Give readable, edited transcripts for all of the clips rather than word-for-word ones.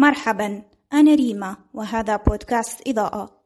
مرحبا، أنا ريما وهذا بودكاست إضاءة.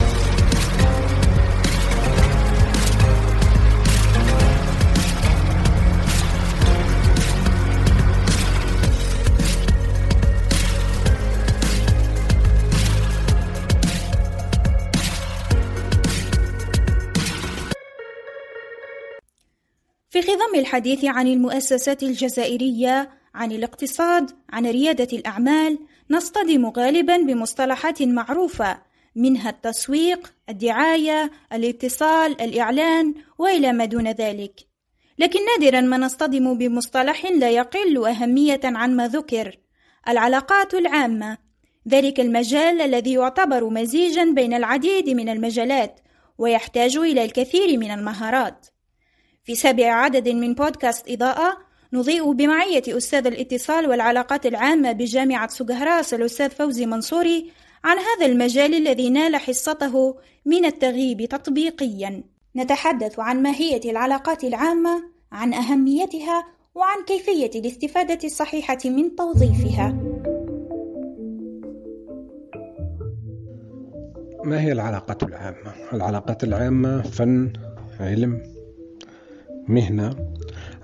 في خضم الحديث عن المؤسسات الجزائرية، عن الاقتصاد، عن ريادة الأعمال، نصطدم غالبا بمصطلحات معروفة منها التسويق، الدعاية، الاتصال، الإعلان وإلى ما دون ذلك، لكن نادرا ما نصطدم بمصطلح لا يقل أهمية عن ما ذكر: العلاقات العامة، ذلك المجال الذي يعتبر مزيجا بين العديد من المجالات ويحتاج إلى الكثير من المهارات. في 7 عدد من بودكاست إضاءة نضيء بمعية أستاذ الاتصال والعلاقات العامة بجامعة سوق أهراس الأستاذ فوزي منصوري عن هذا المجال الذي نال حصته من التغييب تطبيقيا. نتحدث عن ماهية العلاقات العامة، عن أهميتها وعن كيفية الاستفادة الصحيحة من توظيفها. ما هي العلاقات العامة؟ العلاقات العامة فن، علم، مهنة.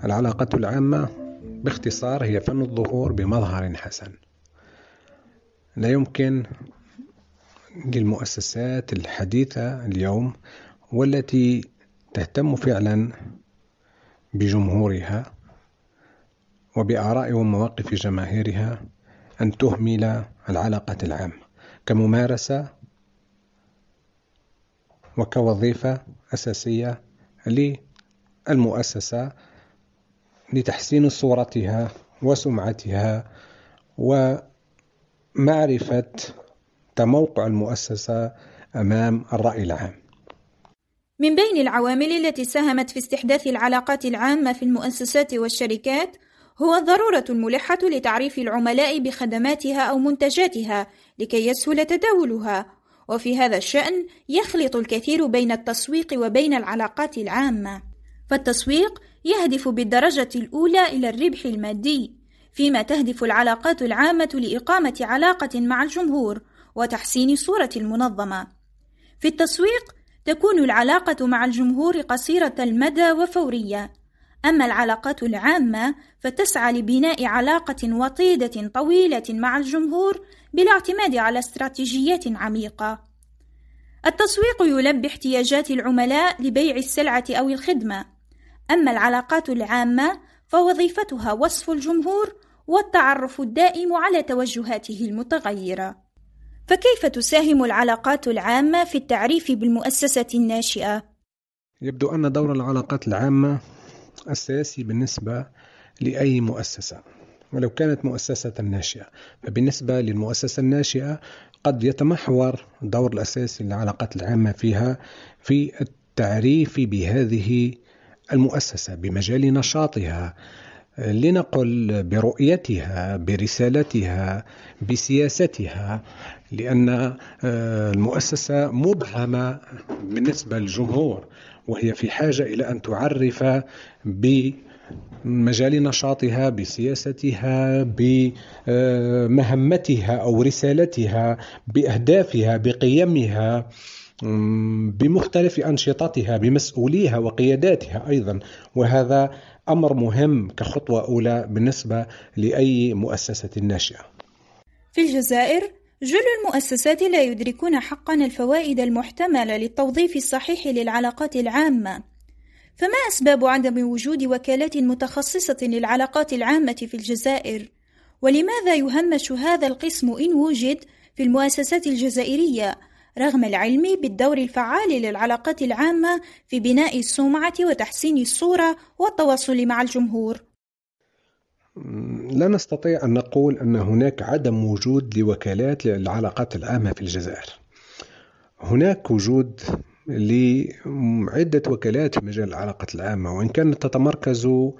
العلاقات العامة باختصار هي فن الظهور بمظهر حسن. لا يمكن للمؤسسات الحديثة اليوم والتي تهتم فعلا بجمهورها وبآراء ومواقف جماهيرها أن تهمل العلاقات العامة كممارسة وكوظيفة أساسية المؤسسة لتحسين صورتها وسمعتها ومعرفة تموقع المؤسسة أمام الرأي العام. من بين العوامل التي ساهمت في استحداث العلاقات العامة في المؤسسات والشركات هو الضرورة الملحة لتعريف العملاء بخدماتها أو منتجاتها لكي يسهل تداولها، وفي هذا الشأن يخلط الكثير بين التسويق وبين العلاقات العامة. فالتسويق يهدف بالدرجة الأولى إلى الربح المادي، فيما تهدف العلاقات العامة لإقامة علاقة مع الجمهور وتحسين صورة المنظمة. في التسويق تكون العلاقة مع الجمهور قصيرة المدى وفورية، أما العلاقات العامة فتسعى لبناء علاقة وطيدة طويلة مع الجمهور بالاعتماد على استراتيجيات عميقة. التسويق يلبي احتياجات العملاء لبيع السلعة أو الخدمة، أما العلاقات العامة فوظيفتها وصف الجمهور والتعرف الدائم على توجهاته المتغيرة. فكيف تساهم العلاقات العامة في التعريف بالمؤسسة الناشئة؟ يبدو أن دور العلاقات العامة أساسي بالنسبة لأي مؤسسة ولو كانت مؤسسة ناشئة. فبالنسبة للمؤسسة الناشئة قد يتمحور الدور الأساسي للعلاقات العامة فيها في التعريف بهذه المؤسسة، بمجال نشاطها، لنقل برؤيتها، برسالتها، بسياستها، لأن المؤسسة مبهمة بالنسبة للجمهور وهي في حاجة إلى أن تعرف بمجال نشاطها، بسياستها، بمهمتها أو رسالتها، بأهدافها، بقيمها، بمختلف أنشطتها، بمسؤوليها وقياداتها أيضا. وهذا أمر مهم كخطوة أولى بالنسبة لأي مؤسسة ناشئة. في الجزائر جل المؤسسات لا يدركون حقا الفوائد المحتملة للتوظيف الصحيح للعلاقات العامة، فما أسباب عدم وجود وكالات متخصصة للعلاقات العامة في الجزائر؟ ولماذا يهمش هذا القسم إن وجد في المؤسسات الجزائرية رغم العلم بالدور الفعال للعلاقات العامة في بناء السمعة وتحسين الصورة والتواصل مع الجمهور؟ لا نستطيع أن نقول أن هناك عدم وجود لوكالات للعلاقات العامة في الجزائر. هناك وجود لعدة وكالات في مجال العلاقات العامة، وإن كانت تتمركز أو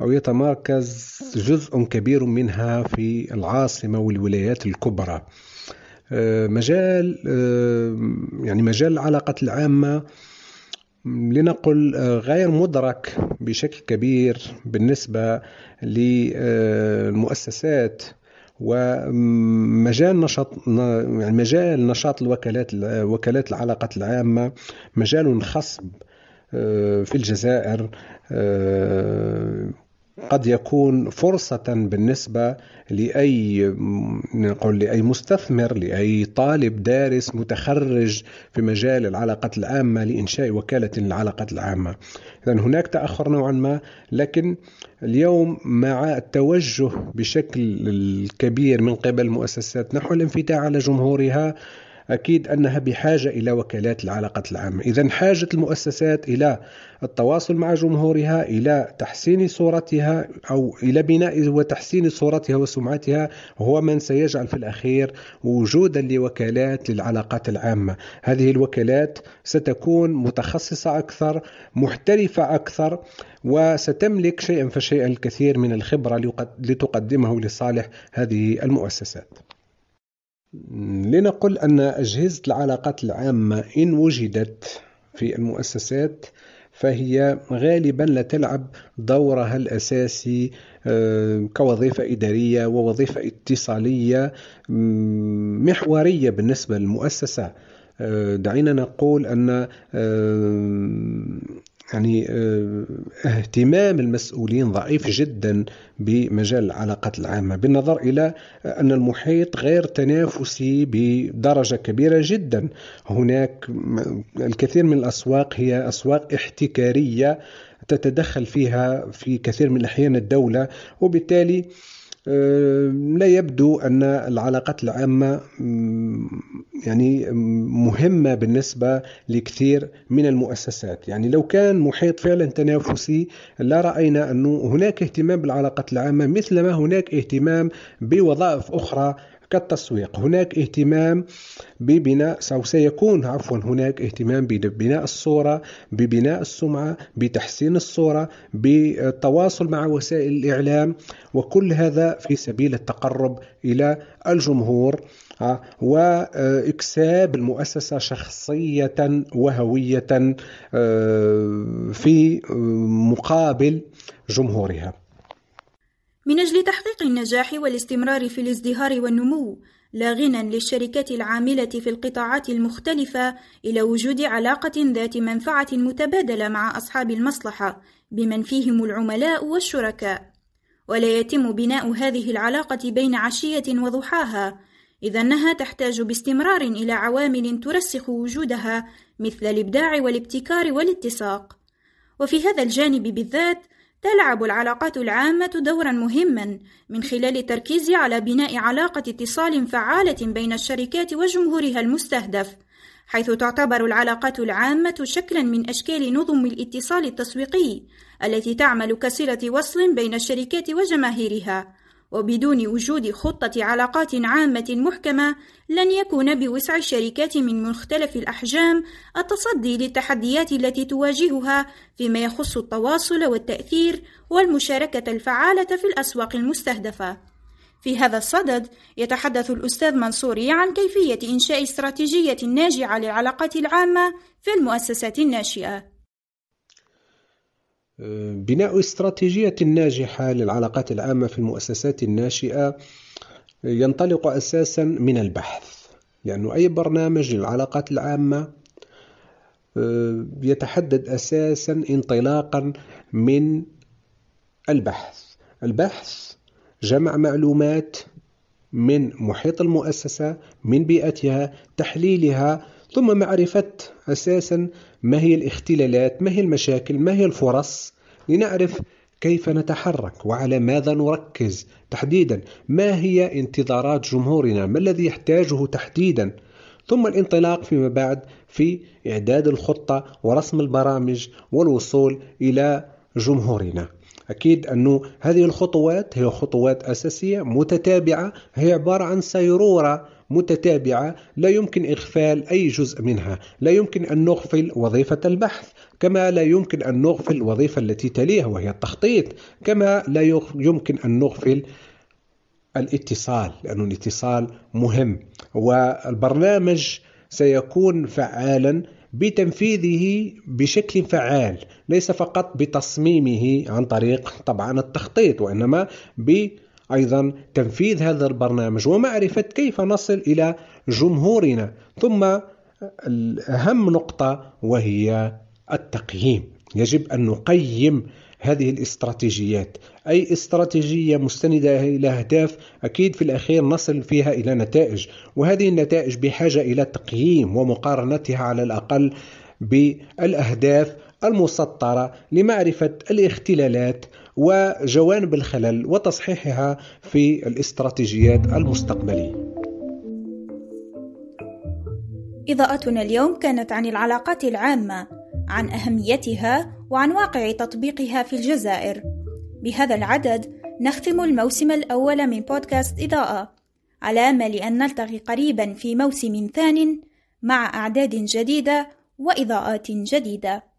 يتمركز جزء كبير منها في العاصمة والولايات الكبرى. مجال العلاقات العامة لنقل غير مدرك بشكل كبير بالنسبة للمؤسسات ومجال نشاط يعني مجال نشاط وكالات العلاقات العامة مجال خصب في الجزائر قد يكون فرصة بالنسبة لأي مستثمر، لأي طالب دارس متخرج في مجال العلاقات العامة لإنشاء وكالة للعلاقات العامة. إذن هناك تأخر نوعا ما، لكن اليوم مع التوجه بشكل الكبير من قبل مؤسسات نحو الانفتاح على جمهورها، أكيد أنها بحاجة إلى وكالات العلاقات العامة. إذن حاجة المؤسسات إلى التواصل مع جمهورها، إلى تحسين صورتها أو إلى بناء وتحسين صورتها وسمعتها، هو من سيجعل في الأخير وجودا لوكالات للعلاقات العامة. هذه الوكالات ستكون متخصصة أكثر، محترفة أكثر، وستملك شيئا فشيئا الكثير من الخبرة لتقدمه لصالح هذه المؤسسات. لنقل أن أجهزة العلاقات العامة إن وجدت في المؤسسات فهي غالبا لا تلعب دورها الأساسي كوظيفة إدارية ووظيفة اتصالية محورية بالنسبة للمؤسسة. دعينا نقول أن اهتمام المسؤولين ضعيف جدا بمجال العلاقات العامة، بالنظر إلى أن المحيط غير تنافسي بدرجة كبيرة جدا. هناك الكثير من الأسواق هي أسواق احتكارية تتدخل فيها في كثير من الأحيان الدولة، وبالتالي لا يبدو أن العلاقات العامة مهمة بالنسبة لكثير من المؤسسات. لو كان محيط فعلا تنافسي لا رأينا أنه هناك اهتمام بالعلاقات العامة، مثلما هناك اهتمام بوظائف أخرى كالتسويق. هناك اهتمام ببناء أو سيكون عفوا هناك اهتمام ببناء الصورة، ببناء السمعة، بتحسين الصورة، بالتواصل مع وسائل الإعلام، وكل هذا في سبيل التقرب إلى الجمهور وإكساب المؤسسة شخصية وهوية في مقابل جمهورها. من أجل تحقيق النجاح والاستمرار في الازدهار والنمو، لا غنى للشركات العاملة في القطاعات المختلفة إلى وجود علاقة ذات منفعة متبادلة مع أصحاب المصلحة، بمن فيهم العملاء والشركاء، ولا يتم بناء هذه العلاقة بين عشية وضحاها، إذ أنها تحتاج باستمرار إلى عوامل ترسخ وجودها مثل الإبداع والابتكار والاتساق. وفي هذا الجانب بالذات تلعب العلاقات العامة دورا مهما من خلال التركيز على بناء علاقة اتصال فعالة بين الشركات وجمهورها المستهدف، حيث تعتبر العلاقات العامة شكلا من أشكال نظم الاتصال التسويقي التي تعمل كصلة وصل بين الشركات وجماهيرها، وبدون وجود خطة علاقات عامة محكمة لن يكون بوسع الشركات من مختلف الأحجام التصدي للتحديات التي تواجهها فيما يخص التواصل والتأثير والمشاركة الفعالة في الأسواق المستهدفة. في هذا الصدد يتحدث الأستاذ منصوري عن كيفية إنشاء استراتيجية ناجعة للعلاقات العامة في المؤسسات الناشئة. بناء استراتيجية ناجحة للعلاقات العامة في المؤسسات الناشئة ينطلق أساسا من البحث، لأنه أي برنامج للعلاقات العامة يتحدد أساسا انطلاقا من البحث. البحث جمع معلومات من محيط المؤسسة، من بيئتها، تحليلها، ثم معرفة أساسا ما هي الاختلالات، ما هي المشاكل، ما هي الفرص، لنعرف كيف نتحرك وعلى ماذا نركز تحديدا، ما هي انتظارات جمهورنا، ما الذي يحتاجه تحديدا، ثم الانطلاق فيما بعد في إعداد الخطة ورسم البرامج والوصول إلى جمهورنا. أكيد أن هذه الخطوات هي خطوات أساسية متتابعة، هي عبارة عن سيرورة متتابعة لا يمكن إغفال أي جزء منها. لا يمكن أن نغفل وظيفة البحث، كما لا يمكن أن نغفل الوظيفة التي تليها وهي التخطيط، كما لا يمكن أن نغفل الاتصال، لأن الاتصال مهم، والبرنامج سيكون فعالا بتنفيذه بشكل فعال، ليس فقط بتصميمه عن طريق طبعا التخطيط، وإنما ب أيضا تنفيذ هذا البرنامج ومعرفة كيف نصل إلى جمهورنا. ثم أهم نقطة وهي التقييم، يجب أن نقيم هذه الاستراتيجيات، أي استراتيجية مستندة إلى أهداف أكيد في الأخير نصل فيها إلى نتائج، وهذه النتائج بحاجة إلى تقييم ومقارنتها على الأقل بالأهداف المسطرة لمعرفة الاختلالات وجوانب الخلل وتصحيحها في الاستراتيجيات المستقبلية. إضاءتنا اليوم كانت عن العلاقات العامة، عن أهميتها وعن واقع تطبيقها في الجزائر. بهذا العدد نختم الموسم الأول من بودكاست إضاءة، على أمل أن نلتقي قريبا في موسم ثان مع أعداد جديدة وإضاءات جديدة.